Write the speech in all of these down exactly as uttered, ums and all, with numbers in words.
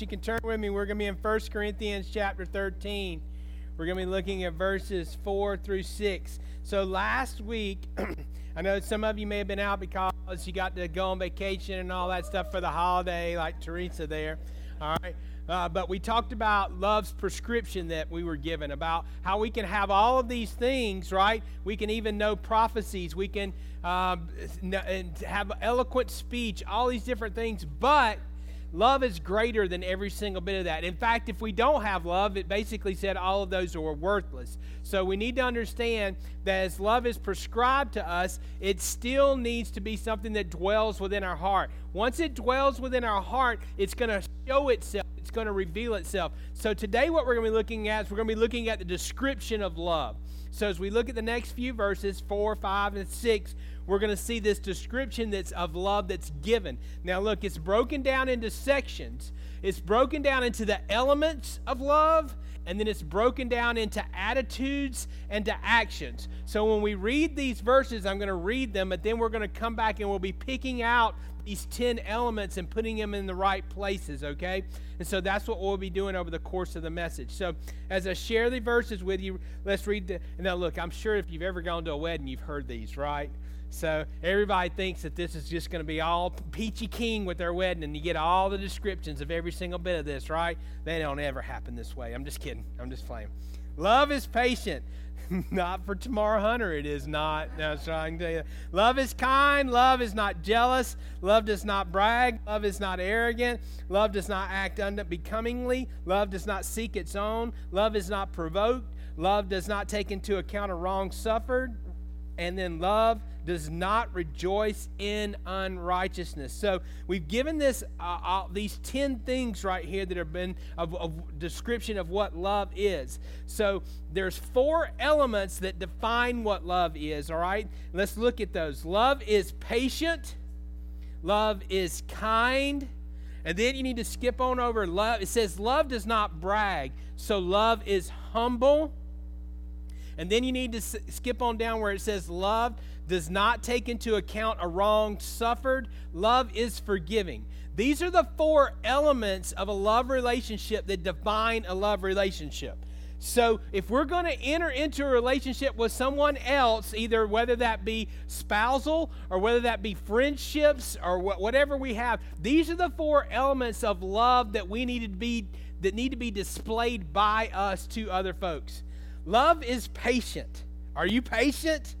You can turn with me. We're going to be in First Corinthians chapter thirteen. We're going to be looking at verses four through six. So last week, I know some of you may have been out because you got to go on vacation and all that stuff for the holiday, like Teresa there. All right. Uh, but we talked about love's prescription that we were given, about how we can have all of these things, right? We can even know prophecies. We can um, have eloquent speech, all these different things. But love is greater than every single bit of that. In fact, if we don't have love, it basically said all of those are worthless. So we need to understand that as love is prescribed to us, it still needs to be something that dwells within our heart. Once it dwells within our heart, it's going to show itself. It's going to reveal itself. So today what we're going to be looking at is we're going to be looking at the description of love. So as we look at the next few verses, four, five, and six, we're going to see this description that's of love that's given. Now look, it's broken down into sections. It's broken down into the elements of love, and then it's broken down into attitudes and to actions. So when we read these verses, I'm going to read them, but then we're going to come back and we'll be picking out these ten elements and putting them in the right places, okay? And so that's what we'll be doing over the course of the message. So as I share the verses with you, let's read the, and now look, I'm sure if you've ever gone to a wedding, you've heard these, right? So everybody thinks that this is just going to be all peachy keen with their wedding, and you get all the descriptions of every single bit of this, right? They don't ever happen this way. I'm just kidding. I'm just playing. Love is patient. Not for Tamara Hunter, it is not. No, I was trying to tell you. Love is kind. Love is not jealous. Love does not brag. Love is not arrogant. Love does not act unbecomingly. Love does not seek its own. Love is not provoked. Love does not take into account a wrong suffered. And then love does not rejoice in unrighteousness. So we've given this uh, all, these ten things right here that have been a, a description of what love is. So there's four elements that define what love is, all right? Let's look at those. Love is patient. Love is kind. And then you need to skip on over love. It says love does not brag. So love is humble. And then you need to s- skip on down where it says love does not take into account a wrong suffered. Love is forgiving. These are the four elements of a love relationship that define a love relationship. So if we're going to enter into a relationship with someone else, either whether that be spousal or whether that be friendships or wh- whatever we have, these are the four elements of love that we need to be that need to be displayed by us to other folks. Love is patient. Are you patient?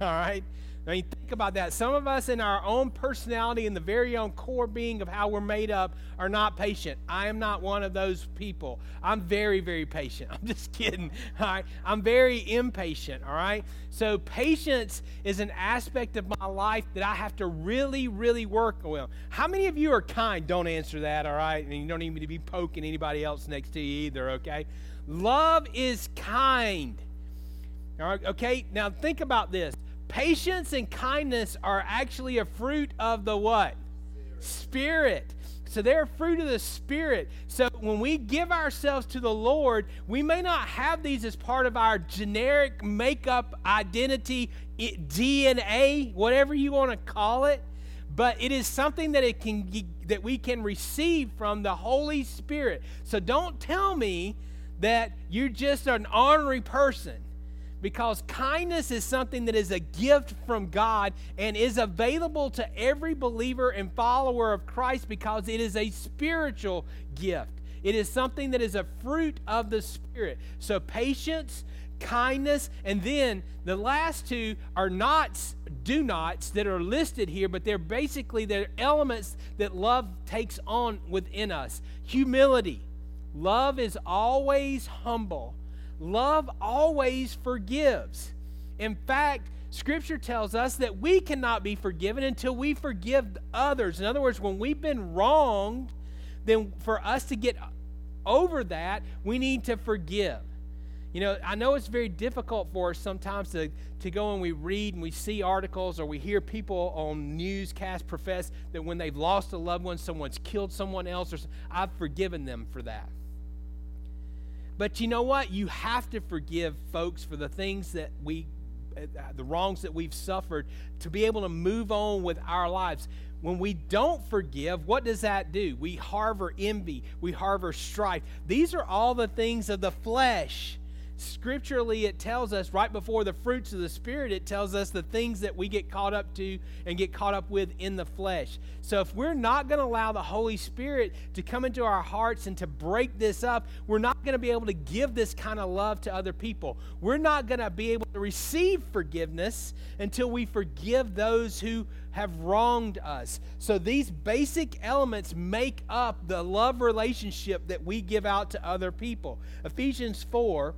All right. I mean, think about that. Some of us in our own personality and the very own core being of how we're made up are not patient. I am not one of those people. I'm very, very patient. I'm just kidding. All right. I'm very impatient. All right. So patience is an aspect of my life that I have to really, really work on. How many of you are kind? Don't answer that. All right. And you don't need me to be poking anybody else next to you either. Okay. Love is kind. All right. Okay. Now think about this. Patience and kindness are actually a fruit of the what? Spirit. Spirit. So they're a fruit of the Spirit. So when we give ourselves to the Lord, we may not have these as part of our generic makeup, identity, D N A, whatever you want to call it. But it is something that it can that we can receive from the Holy Spirit. So don't tell me that you're just an ornery person. Because kindness is something that is a gift from God and is available to every believer and follower of Christ because it is a spiritual gift. It is something that is a fruit of the Spirit. So patience, kindness, and then the last two are nots, do nots that are listed here, but they're basically they're elements that love takes on within us. Humility. Love is always humble. Love always forgives. In fact, Scripture tells us that we cannot be forgiven until we forgive others. In other words, when we've been wronged, then for us to get over that, we need to forgive. You know, I know it's very difficult for us sometimes to, to go and we read and we see articles or we hear people on newscasts profess that when they've lost a loved one, someone's killed someone else, or I've forgiven them for that. But you know what? You have to forgive folks for the things that we, the wrongs that we've suffered to be able to move on with our lives. When we don't forgive, what does that do? We harbor envy. We harbor strife. These are all the things of the flesh. Scripturally, it tells us right before the fruits of the Spirit, it tells us the things that we get caught up to and get caught up with in the flesh. So if we're not going to allow the Holy Spirit to come into our hearts and to break this up, we're not going to be able to give this kind of love to other people. We're not going to be able to receive forgiveness until we forgive those who have wronged us. So these basic elements make up the love relationship that we give out to other people. Ephesians four,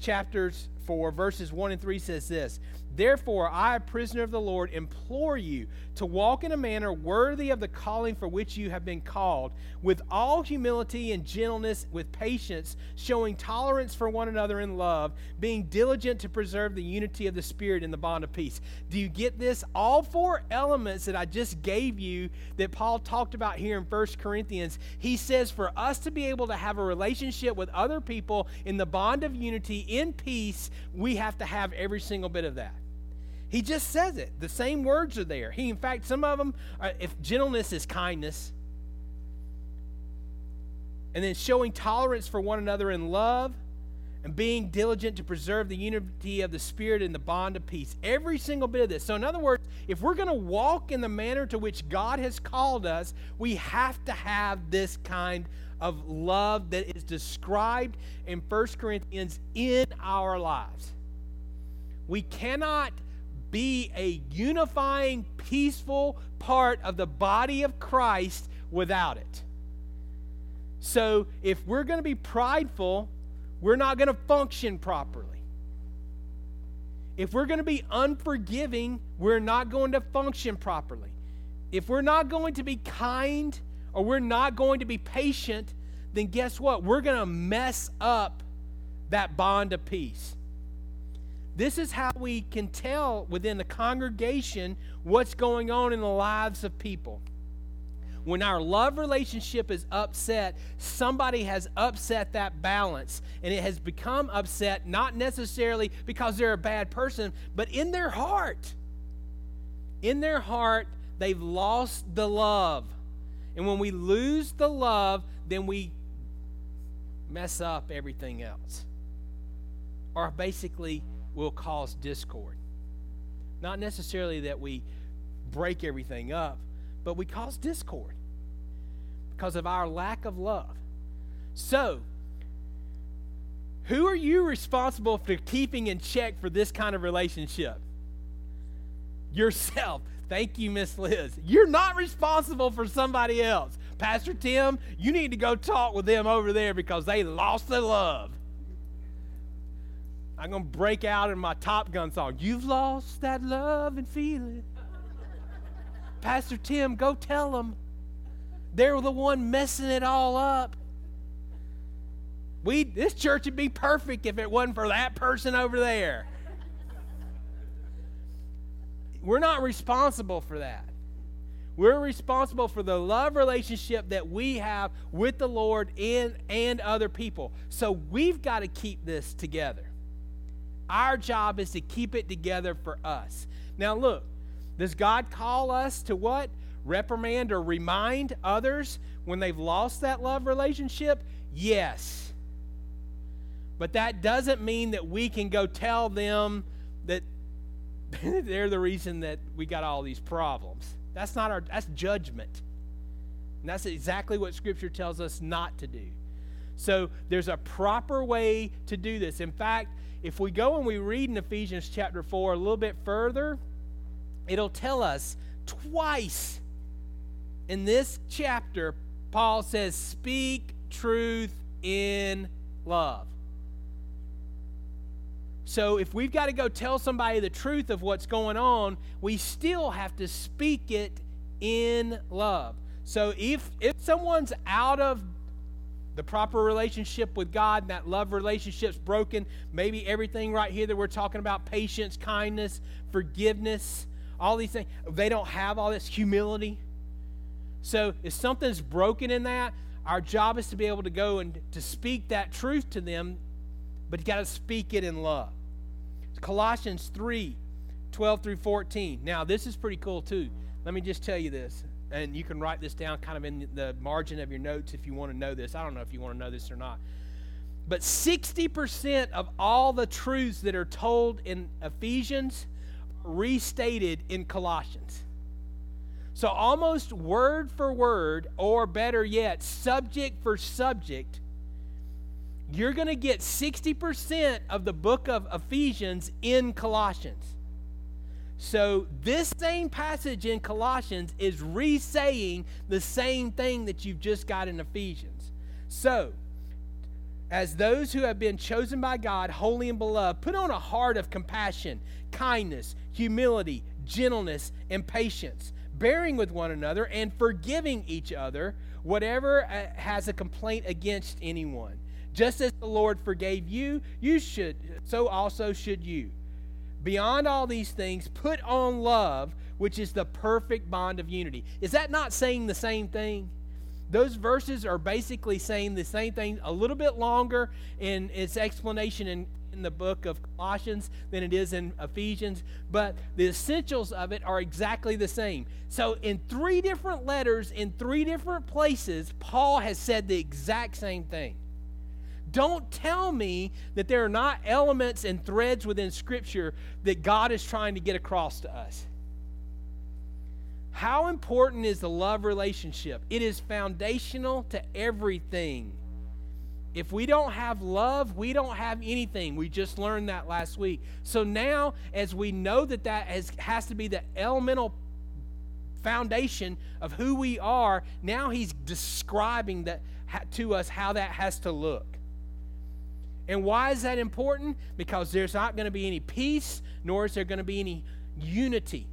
chapters four, verses one and three says this, "Therefore I, a prisoner of the Lord, implore you to walk in a manner worthy of the calling for which you have been called, with all humility and gentleness, with patience, showing tolerance for one another in love, being diligent to preserve the unity of the Spirit in the bond of peace." Do you get this? All four elements that I just gave you that Paul talked about here in First Corinthians, he says for us to be able to have a relationship with other people in the bond of unity, in peace, we have to have every single bit of that. He just says it. The same words are there. He, in fact, some of them, are, if gentleness is kindness, and then showing tolerance for one another in love, and being diligent to preserve the unity of the Spirit in the bond of peace. Every single bit of this. So in other words, if we're going to walk in the manner to which God has called us, we have to have this kind of love that is described in First Corinthians in our lives. We cannot be a unifying, peaceful part of the body of Christ without it. So if we're going to be prideful, we're not going to function properly. If we're going to be unforgiving, we're not going to function properly. If we're not going to be kind, or we're not going to be patient, then guess what? We're going to mess up that bond of peace. This is how we can tell within the congregation what's going on in the lives of people. When our love relationship is upset, somebody has upset that balance, and it has become upset not necessarily because they're a bad person, but in their heart. In their heart, they've lost the love. And when we lose the love, then we mess up everything else. Or basically will cause discord. Not necessarily that we break everything up, but we cause discord because of our lack of love. So, who are you responsible for keeping in check for this kind of relationship? Yourself. Thank you, Miss Liz. You're not responsible for somebody else. Pastor Tim, you need to go talk with them over there because they lost their love. I'm going to break out in my Top Gun song. You've lost that love and feel it. Pastor Tim, go tell them. They're the one messing it all up. We, this church would be perfect if it wasn't for that person over there. We're not responsible for that. We're responsible for the love relationship that we have with the Lord and, and other people. So we've got to keep this together. Our job is to keep it together for us. Now look, does God call us to what? Reprimand or remind others when they've lost that love relationship? Yes. But that doesn't mean that we can go tell them that they're the reason that we got all these problems. That's not our, that's judgment. And that's exactly what Scripture tells us not to do. So there's a proper way to do this. In fact, if we go and we read in Ephesians chapter four a little bit further, it'll tell us twice in this chapter, Paul says, "Speak truth in love." So if we've got to go tell somebody the truth of what's going on, we still have to speak it in love. So if if someone's out of the proper relationship with God, and that love relationship's broken, maybe everything right here that we're talking about, patience, kindness, forgiveness, all these things, they don't have all this humility. So if something's broken in that, our job is to be able to go and to speak that truth to them, but you got to speak it in love. Colossians three, twelve through fourteen. Now, this is pretty cool too. Let me just tell you this. And you can write this down kind of in the margin of your notes if you want to know this. I don't know if you want to know this or not. But sixty percent of all the truths that are told in Ephesians are restated in Colossians. So almost word for word, or better yet, subject for subject, you're going to get sixty percent of the book of Ephesians in Colossians. So this same passage in Colossians is re-saying the same thing that you've just got in Ephesians. So, as those who have been chosen by God, holy and beloved, put on a heart of compassion, kindness, humility, gentleness, and patience, bearing with one another and forgiving each other, whatever has a complaint against anyone. Just as the Lord forgave you, you should, so also should you. Beyond all these things, put on love, which is the perfect bond of unity. Is that not saying the same thing? Those verses are basically saying the same thing, a little bit longer in its explanation in, in the book of Colossians than it is in Ephesians, but the essentials of it are exactly the same. So in three different letters, in three different places, Paul has said the exact same thing. Don't tell me that there are not elements and threads within Scripture that God is trying to get across to us. How important is the love relationship? It is foundational to everything. If we don't have love, we don't have anything. We just learned that last week. So now, as we know that that has, has to be the elemental foundation of who we are, now he's describing that to us how that has to look. And why is that important? Because there's not going to be any peace, nor is there going to be any unity.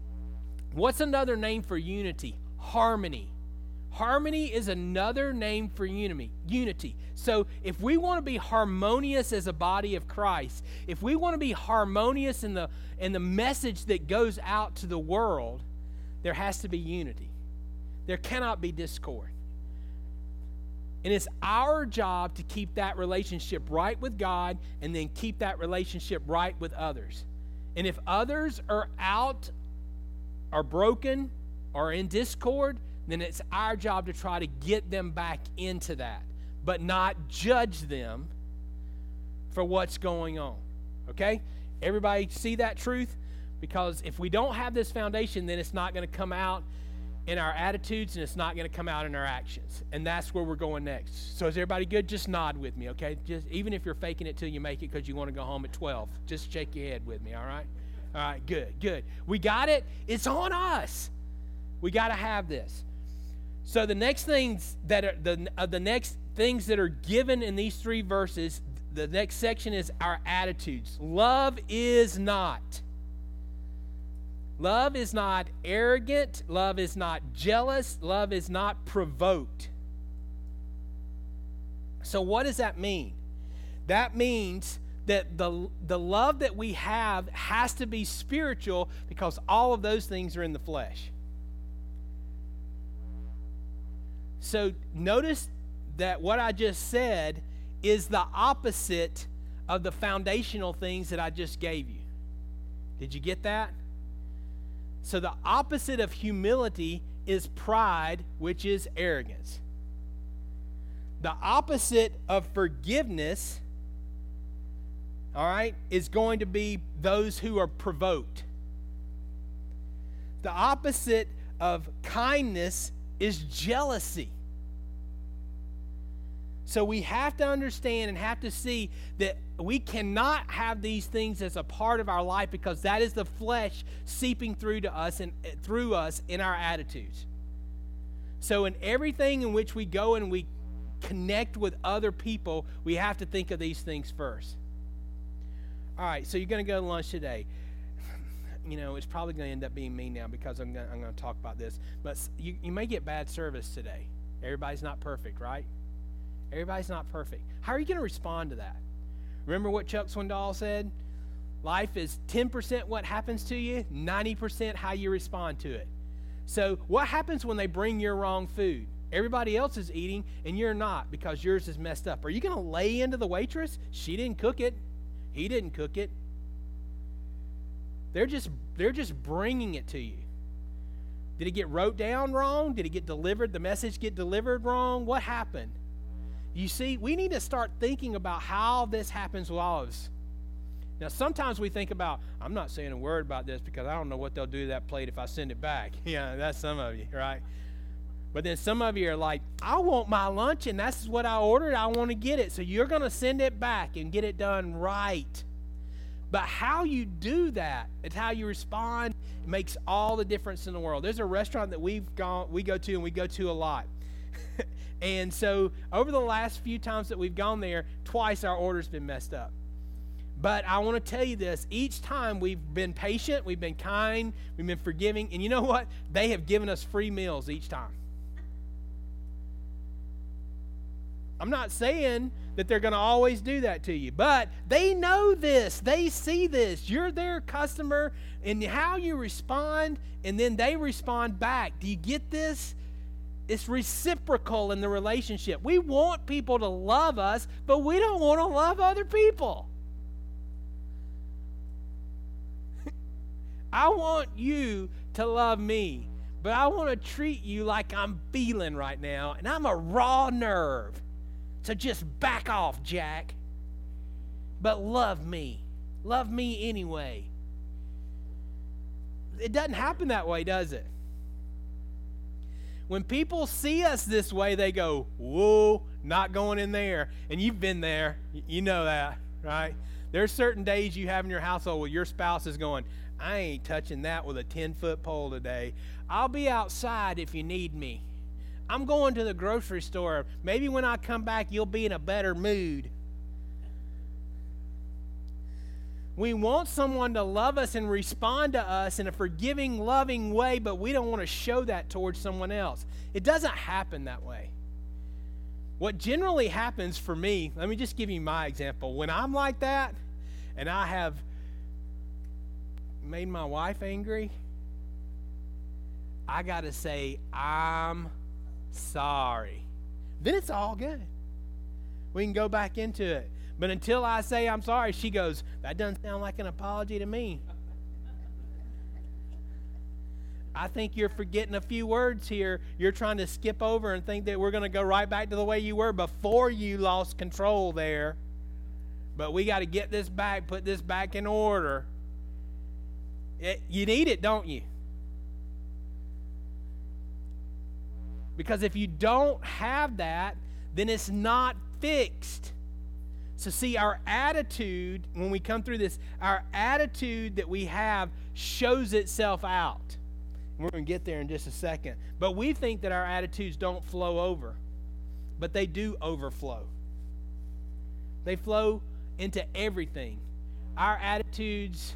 What's another name for unity? Harmony. Harmony is another name for unity. So if we want to be harmonious as a body of Christ, if we want to be harmonious in the, in the message that goes out to the world, there has to be unity. There cannot be discord. And it's our job to keep that relationship right with God and then keep that relationship right with others. And if others are out, are broken, are in discord, then it's our job to try to get them back into that, but not judge them for what's going on. Okay? Everybody see that truth? Because if we don't have this foundation, then it's not going to come out in our attitudes, and it's not going to come out in our actions. And that's where we're going next. So is everybody good? Just nod with me, okay? Just, even if you're faking it till you make it because you want to go home at twelve, just shake your head with me, all right? All right, good, good. We got it. It's on us. We got to have this. So the next things that are the uh, the next things that are given in these three verses, the next section is our attitudes. Love is not Love is not arrogant. Love is not jealous. Love is not provoked. So what does that mean? That means that the, the love that we have has to be spiritual because all of those things are in the flesh. So notice that what I just said is the opposite of the foundational things that I just gave you. Did you get that? So the opposite of humility is pride, which is arrogance. The opposite of forgiveness, all right, is going to be those who are provoked. The opposite of kindness is jealousy. So we have to understand and have to see that we cannot have these things as a part of our life because that is the flesh seeping through to us and through us in our attitudes. So in everything in which we go and we connect with other people, we have to think of these things first. All right, so you're going to go to lunch today. You know, it's probably going to end up being me now because I'm going to, I'm going to talk about this. But you, you may get bad service today. Everybody's not perfect, right? Everybody's not perfect. How are you going to respond to that? Remember what Chuck Swindoll said? Life is ten percent what happens to you, ninety percent how you respond to it. So what happens when they bring your wrong food? Everybody else is eating and you're not because yours is messed up. Are you going to lay into the waitress? She didn't cook it. He didn't cook it. They're just, they're just bringing it to you. Did it get wrote down wrong? Did it get delivered? The message get delivered wrong? What happened? You see, we need to start thinking about how this happens with all of us. Now, sometimes we think about, I'm not saying a word about this because I don't know what they'll do to that plate if I send it back. Yeah, that's some of you, right? But then some of you are like, I want my lunch, and that's what I ordered. I want to get it. So you're going to send it back and get it done right. But how you do that, it's how you respond, makes all the difference in the world. There's a restaurant that we've gone, we go to, and we go to a lot. And so over the last few times that we've gone there, twice our order's been messed up. But I want to tell you this, each time we've been patient, we've been kind, we've been forgiving, and you know what? They have given us free meals each time. I'm not saying that they're going to always do that to you, but they know this. They see this. You're their customer, and how you respond, and then they respond back. Do you get this? It's reciprocal in the relationship. We want people to love us, but we don't want to love other people. I want you to love me, but I want to treat you like I'm feeling right now, and I'm a raw nerve. So just back off, Jack. But love me. Love me anyway. It doesn't happen that way, does it? When people see us this way, they go, whoa, not going in there. And you've been there. You know that, right? There's certain days you have in your household where your spouse is going, I ain't touching that with a ten-foot pole today. I'll be outside if you need me. I'm going to the grocery store. Maybe when I come back, you'll be in a better mood. We want someone to love us and respond to us in a forgiving, loving way, but we don't want to show that towards someone else. It doesn't happen that way. What generally happens for me, let me just give you my example. When I'm like that and I have made my wife angry, I got to say, I'm sorry. Then it's all good. We can go back into it. But until I say I'm sorry, she goes, that doesn't sound like an apology to me. I think you're forgetting a few words here. You're trying to skip over and think that we're going to go right back to the way you were before you lost control there. But we got to get this back, put this back in order. It, you need it, don't you? Because if you don't have that, then it's not fixed. So see, our attitude, when we come through this, our attitude that we have shows itself out. We're going to get there in just a second. But we think that our attitudes don't flow over. But they do overflow. They flow into everything. Our attitudes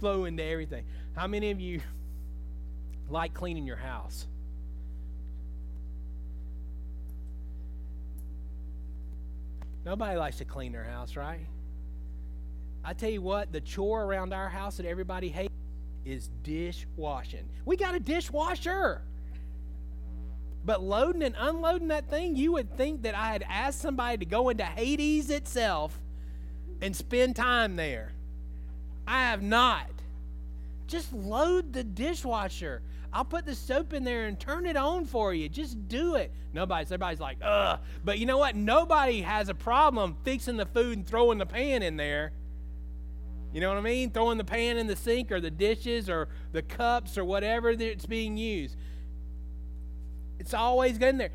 flow into everything. How many of you like cleaning your house? Nobody likes to clean their house, right? I tell you what, the chore around our house that everybody hates is dishwashing. We got a dishwasher. But loading and unloading that thing, you would think that I had asked somebody to go into Hades itself and spend time there. I have not. Just load the dishwasher. I'll put the soap in there and turn it on for you. Just do it. Nobody's, everybody's like, ugh. But you know what? Nobody has a problem fixing the food and throwing the pan in there. You know what I mean? Throwing the pan in the sink or the dishes or the cups or whatever that's being used. It's always in there.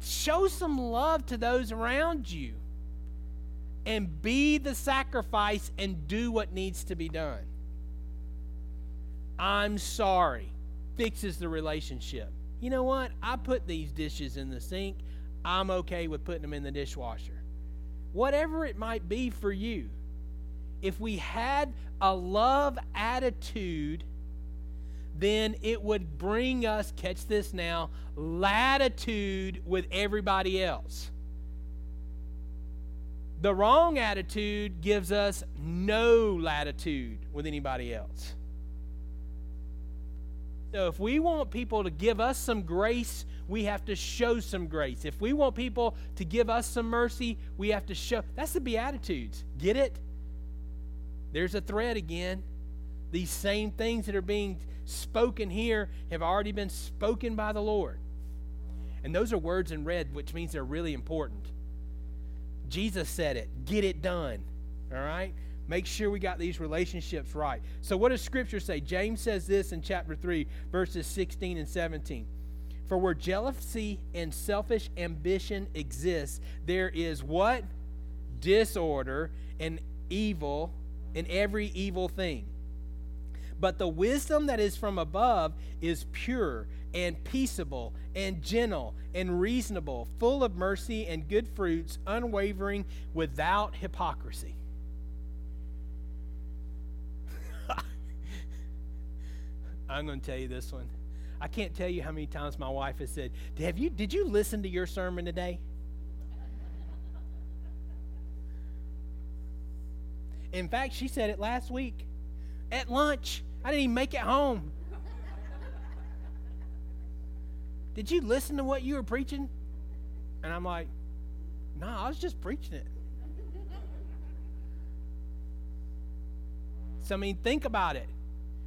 Show some love to those around you. And be the sacrifice and do what needs to be done. I'm sorry. Fixes the relationship. You know what? I put these dishes in the sink. I'm okay with putting them in the dishwasher. Whatever it might be for you, if we had a love attitude, then it would bring us, catch this now, latitude with everybody else. The wrong attitude gives us no latitude with anybody else. So if we want people to give us some grace, we have to show some grace. If we want people to give us some mercy, we have to show. That's the Beatitudes. Get it? There's a thread again. These same things that are being spoken here have already been spoken by the Lord. And those are words in red, which means they're really important. Jesus said it. Get it done. All right? Make sure we got these relationships right. So what does Scripture say? James says this in chapter three, verses sixteen and seventeen. For where jealousy and selfish ambition exists, there is what? Disorder and evil in every evil thing. But the wisdom that is from above is pure and peaceable and gentle and reasonable, full of mercy and good fruits, unwavering, without hypocrisy. I'm going to tell you this one. I can't tell you how many times my wife has said, "Have you? Did you listen to your sermon today?" In fact, she said it last week at lunch. I didn't even make it home. Did you listen to what you were preaching? And I'm like, no, nah, I was just preaching it. So, I mean, think about it.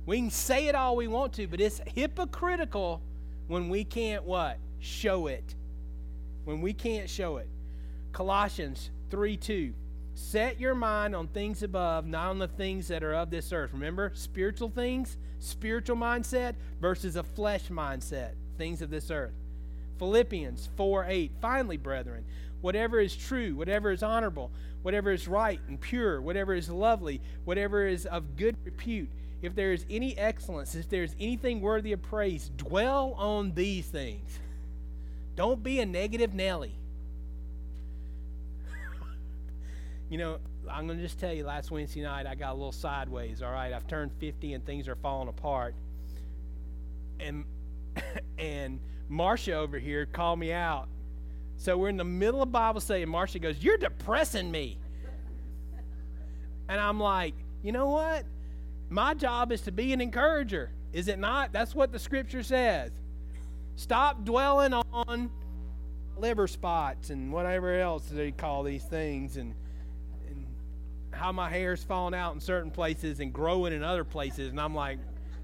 We can say it all we want to, but it's hypocritical when we can't what? Show it. When we can't show it. Colossians three two. Set your mind on things above, not on the things that are of this earth. Remember, spiritual things, spiritual mindset versus a flesh mindset, things of this earth. Philippians four eight. Finally, brethren, whatever is true, whatever is honorable, whatever is right and pure, whatever is lovely, whatever is of good repute, if there is any excellence, if there is anything worthy of praise, dwell on these things. Don't be a negative Nelly. You know, I'm going to just tell you, last Wednesday night, I got a little sideways, all right? I've turned fifty and things are falling apart. And and Marcia over here called me out. So we're in the middle of Bible study, and Marcia goes, "You're depressing me." And I'm like, you know what? My job is to be an encourager, is it not? That's what the Scripture says. Stop dwelling on liver spots and whatever else they call these things, and, and how my hair's falling out in certain places and growing in other places. And I'm like,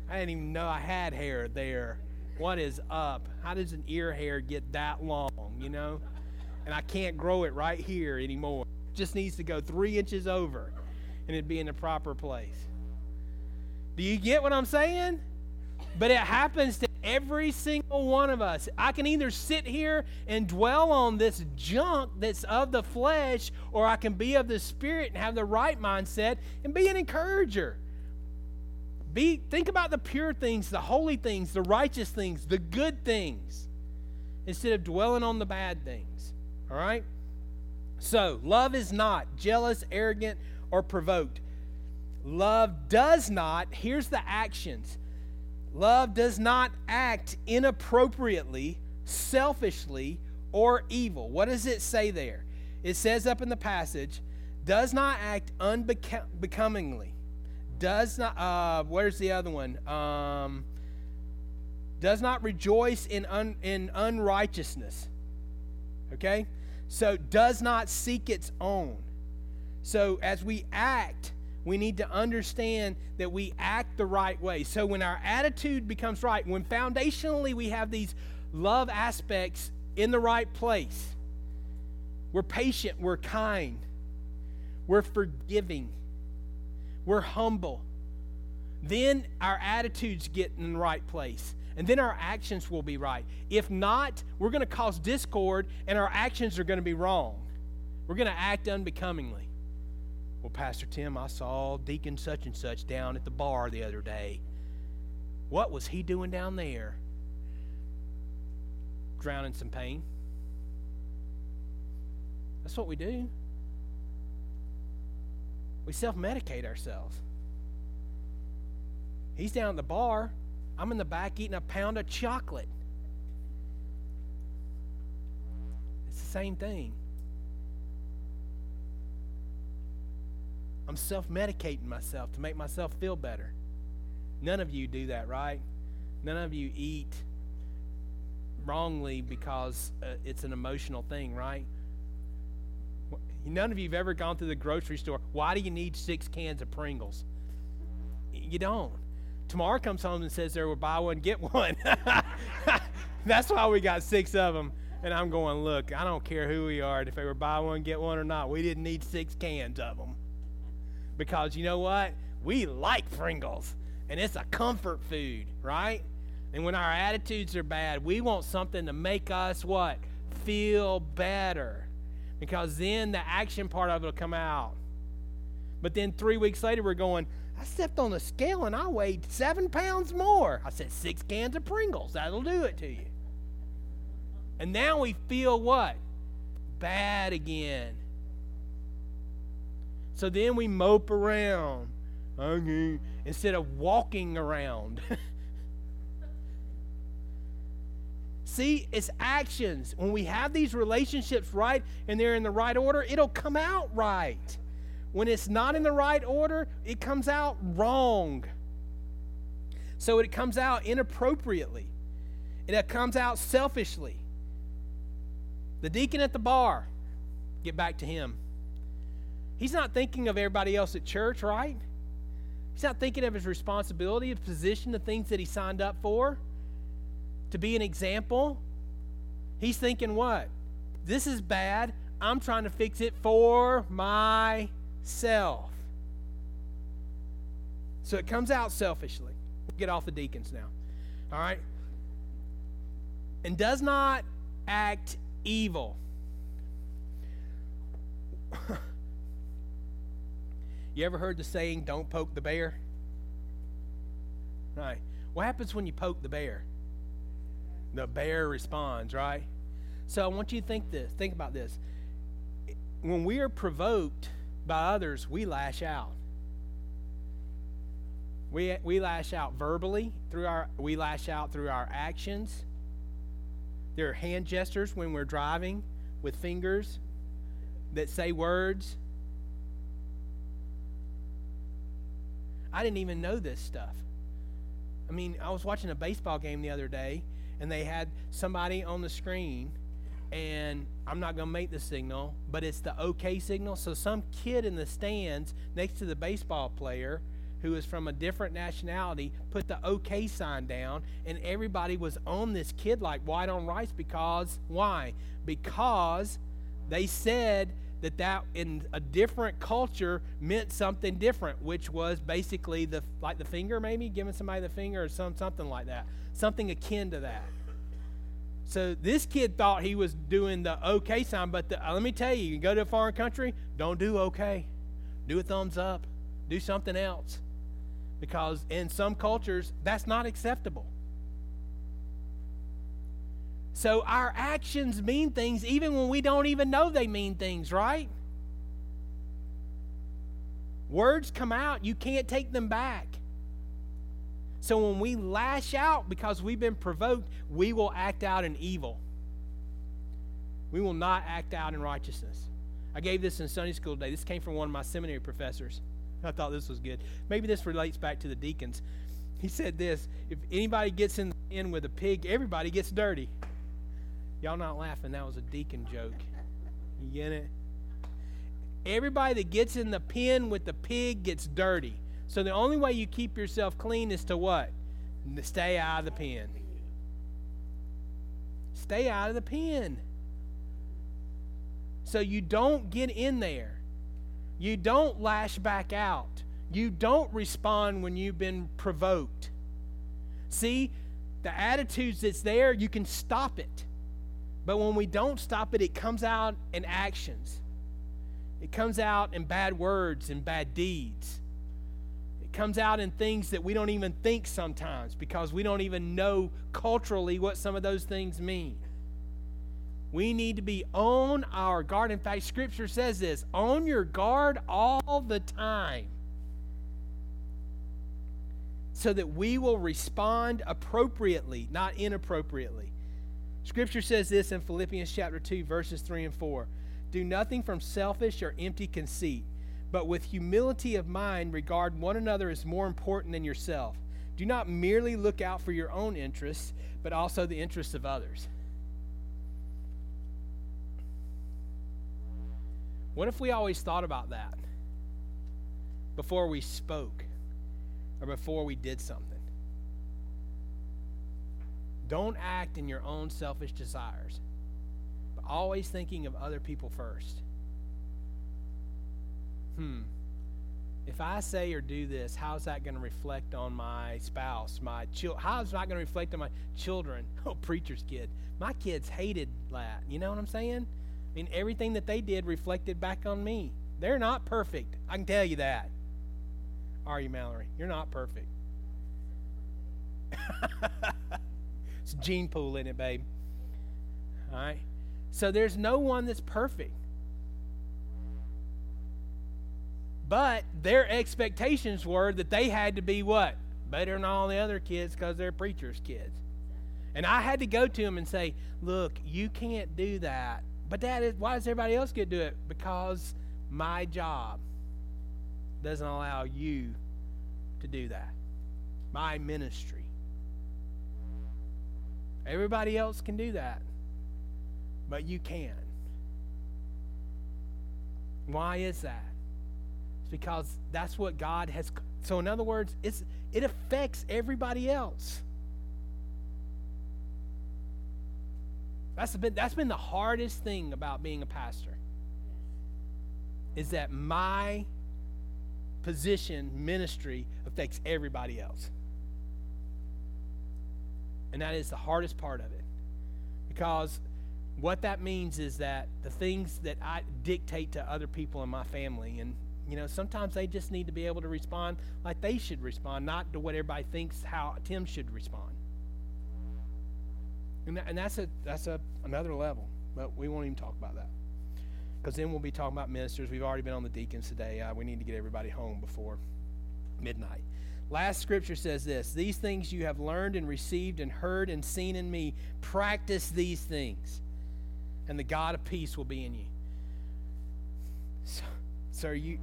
I didn't even know I had hair there. What is up? How does an ear hair get that long, you know? And I can't grow it right here anymore. It just needs to go three inches over, and it'd be in the proper place. Do you get what I'm saying? But it happens to every single one of us. I can either sit here and dwell on this junk that's of the flesh, or I can be of the Spirit and have the right mindset and be an encourager. Be, think about the pure things, the holy things, the righteous things, the good things, instead of dwelling on the bad things. All right? So, love is not jealous, arrogant, or provoked. Love does not, here's the actions. Love does not act inappropriately, selfishly, or evil. What does it say there? It says up in the passage, does not act unbecomingly. Does not, uh, where's the other one? Um, does not rejoice in, un, in unrighteousness. Okay? So, does not seek its own. So, as we act, we need to understand that we act the right way. So when our attitude becomes right, when foundationally we have these love aspects in the right place, we're patient, we're kind, we're forgiving, we're humble, then our attitudes get in the right place. And then our actions will be right. If not, we're going to cause discord and our actions are going to be wrong. We're going to act unbecomingly. Well, Pastor Tim, I saw Deacon such and such down at the bar the other day. What was he doing down there? Drowning some pain. That's what we do. We self-medicate ourselves. He's down at the bar. I'm in the back eating a pound of chocolate. It's the same thing. I'm self-medicating myself to make myself feel better. None of you do that, right? None of you eat wrongly because uh, it's an emotional thing, right? None of you have ever gone to the grocery store. Why do you need six cans of Pringles? You don't. Tomorrow comes home and says there, will buy one, get one. That's why we got six of them. And I'm going, look, I don't care who we are. If they were buy one, get one or not, we didn't need six cans of them. Because you know what? We like Pringles. And it's a comfort food, right? And when our attitudes are bad, we want something to make us what? Feel better. Because then the action part of it will come out. But then three weeks later, we're going, I stepped on the scale and I weighed seven pounds more. I said, six cans of Pringles. That'll do it to you. And now we feel what? Bad again. So then we mope around. Okay. Instead of walking around. See, it's actions. When we have these relationships right and they're in the right order, it'll come out right. When it's not in the right order, it comes out wrong. So it comes out inappropriately. It comes out selfishly. The deacon at the bar, get back to him. He's not thinking of everybody else at church, right? He's not thinking of his responsibility, his position, the things that he signed up for, to be an example. He's thinking what? This is bad. I'm trying to fix it for myself. So it comes out selfishly. Get off the deacons now. All right? And does not act evil. You ever heard the saying, don't poke the bear? Right. What happens when you poke the bear? The bear responds, right? So I want you to think this. Think about this. When we are provoked by others, we lash out. We we lash out verbally through our we lash out through our actions. There are hand gestures when we're driving with fingers that say words. I didn't even know this stuff. I mean, I was watching a baseball game the other day, and they had somebody on the screen, and I'm not going to make the signal, but it's the okay signal. So some kid in the stands next to the baseball player who is from a different nationality put the okay sign down, and everybody was on this kid like white on rice because, why? Because they said that that in a different culture meant something different, which was basically the like the finger, maybe giving somebody the finger or some something like that, something akin to that. So this kid thought he was doing the okay sign, but the, let me tell you, you go to a foreign country, don't do okay, do a thumbs up, do something else, because in some cultures that's not acceptable. So our actions mean things even when we don't even know they mean things, right? Words come out. You can't take them back. So when we lash out because we've been provoked, we will act out in evil. We will not act out in righteousness. I gave this in Sunday school today. This came from one of my seminary professors. I thought this was good. Maybe this relates back to the deacons. He said this, if anybody gets in, in with a pig, everybody gets dirty. Y'all not laughing. That was a deacon joke. You get it? Everybody that gets in the pen with the pig gets dirty. So the only way you keep yourself clean is to what? To stay out of the pen. Stay out of the pen. So you don't get in there. You don't lash back out. You don't respond when you've been provoked. See, the attitudes that's there, you can stop it. But when we don't stop it, it comes out in actions. It comes out in bad words and bad deeds. It comes out in things that we don't even think sometimes because we don't even know culturally what some of those things mean. We need to be on our guard. In fact, Scripture says this, on your guard all the time, so that we will respond appropriately, not inappropriately. Scripture says this in Philippians chapter two, verses three and four. Do nothing from selfish or empty conceit, but with humility of mind regard one another as more important than yourself. Do not merely look out for your own interests, but also the interests of others. What if we always thought about that before we spoke? or before we did something. Don't act in your own selfish desires, but always thinking of other people first. Hmm. If I say or do this, how's that going to reflect on my spouse, my child? How's that going to reflect on my children? Oh, preacher's kid. My kids hated that. You know what I'm saying? I mean, everything that they did reflected back on me. They're not perfect. I can tell you that. Are you, Mallory? You're not perfect. It's a gene pool in it, babe. All right? So there's no one that's perfect. But their expectations were that they had to be what? Better than all the other kids because they're preacher's kids. And I had to go to them and say, look, you can't do that. But Dad, is, why does everybody else get to do it? Because my job doesn't allow you to do that. My ministry. Everybody else can do that. But you can't. Why is that? Because that's what God has. So in other words, it's it affects everybody else. That's been that's been the hardest thing about being a pastor. Is that my position, ministry, affects everybody else. And that is the hardest part of it. Because what that means is that the things that I dictate to other people in my family, and you know, sometimes they just need to be able to respond like they should respond, not to what everybody thinks how Tim should respond. And, that, and that's a that's a another level, but we won't even talk about that, because then we'll be talking about ministers. We've already been on the deacons today. Uh, we need to get everybody home before midnight. Last scripture says this: "These things you have learned and received and heard and seen in me. Practice these things, and the God of peace will be in you." So, so you.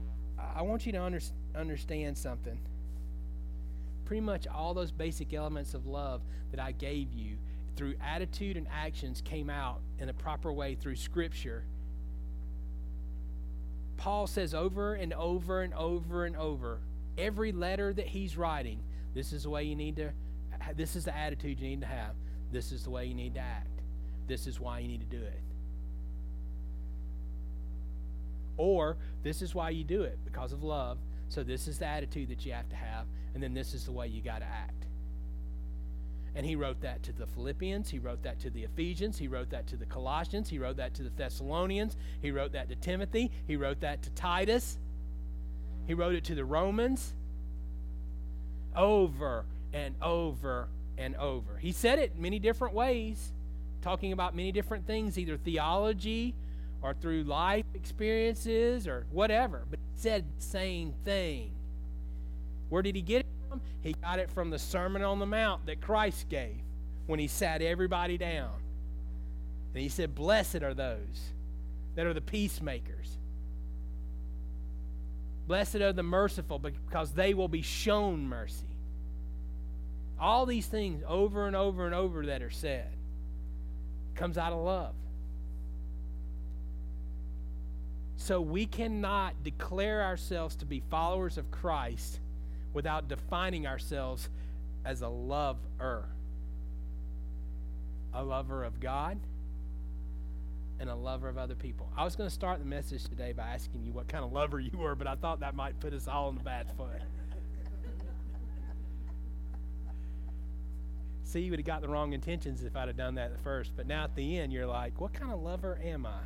I want you to under, understand something. Pretty much all those basic elements of love that I gave you through attitude and actions came out in a proper way through Scripture. Paul says over and over and over and over, every letter that he's writing, this is the way you need to, this is the attitude you need to have. This is the way you need to act. This is why you need to do it. Or, this is why you do it, because of love. So this is the attitude that you have to have, and then this is the way you got to act. And he wrote that to the Philippians. He wrote that to the Ephesians. He wrote that to the Colossians. He wrote that to the Thessalonians. He wrote that to Timothy. He wrote that to Titus. He wrote it to the Romans. Over and over and over. He said it many different ways, talking about many different things, either theology or through life experiences or whatever. But he said the same thing. Where did he get it from? He got it from the Sermon on the Mount that Christ gave when he sat everybody down. And he said, blessed are those that are the peacemakers. Blessed are the merciful, because they will be shown mercy. All these things over and over and over that are said comes out of love. So we cannot declare ourselves to be followers of Christ without defining ourselves as a lover. A lover of God and a lover of other people. I was going to start the message today by asking you what kind of lover you were, but I thought that might put us all on the bad foot. See, you would have got the wrong intentions if I'd have done that at first, but now at the end you're like, what kind of lover am I?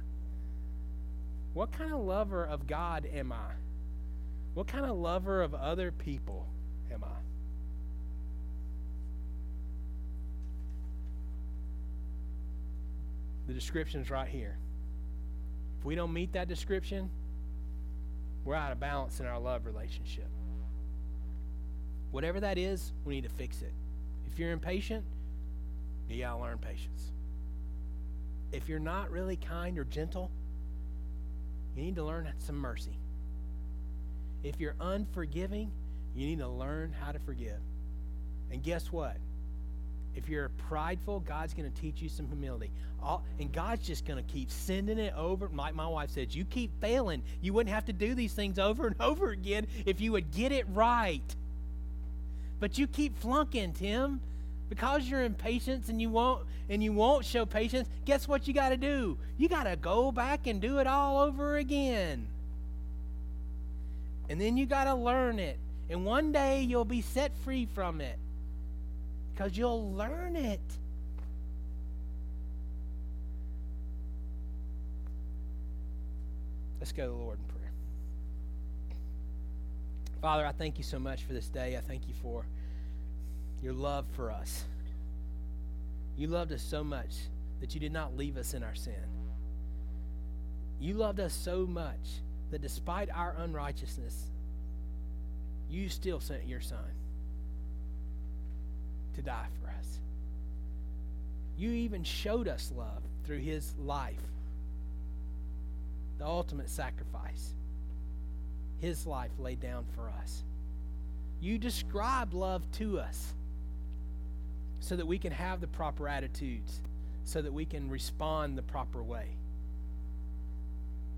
What kind of lover of God am I? What kind of lover of other people am I? The description's right here. If we don't meet that description, we're out of balance in our love relationship. Whatever that is, we need to fix it. If you're impatient, you gotta learn patience. If you're not really kind or gentle, you need to learn some mercy. If you're unforgiving, you need to learn how to forgive. And guess what? If you're prideful, God's going to teach you some humility. All, and God's just going to keep sending it over. Like my wife said, you keep failing. You wouldn't have to do these things over and over again if you would get it right. But you keep flunking, Tim. Because you're impatient and you won't and you won't show patience, guess what you got to do? You got to go back and do it all over again. And then you got to learn it. And one day you'll be set free from it because you'll learn it. Let's go to the Lord in prayer. Father, I thank you so much for this day. I thank you for your love for us. You loved us so much that you did not leave us in our sin. You loved us so much that despite our unrighteousness, you still sent your son to die for us. You even showed us love through his life, the ultimate sacrifice. His life laid down for us. You describe love to us so that we can have the proper attitudes, so that we can respond the proper way.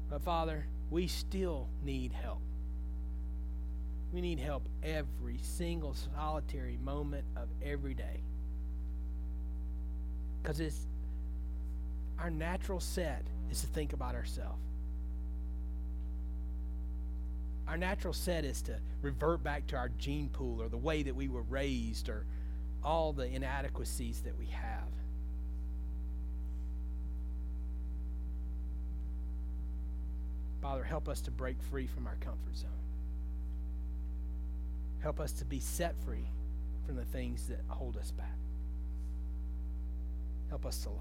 But Father, we still need help. We need help every single solitary moment of every day. Because it's our natural set is to think about ourselves. Our natural set is to revert back to our gene pool or the way that we were raised or all the inadequacies that we have. Father, help us to break free from our comfort zone. Help us to be set free from the things that hold us back. Help us to love.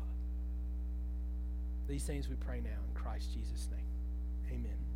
These things we pray now in Christ Jesus' name. Amen.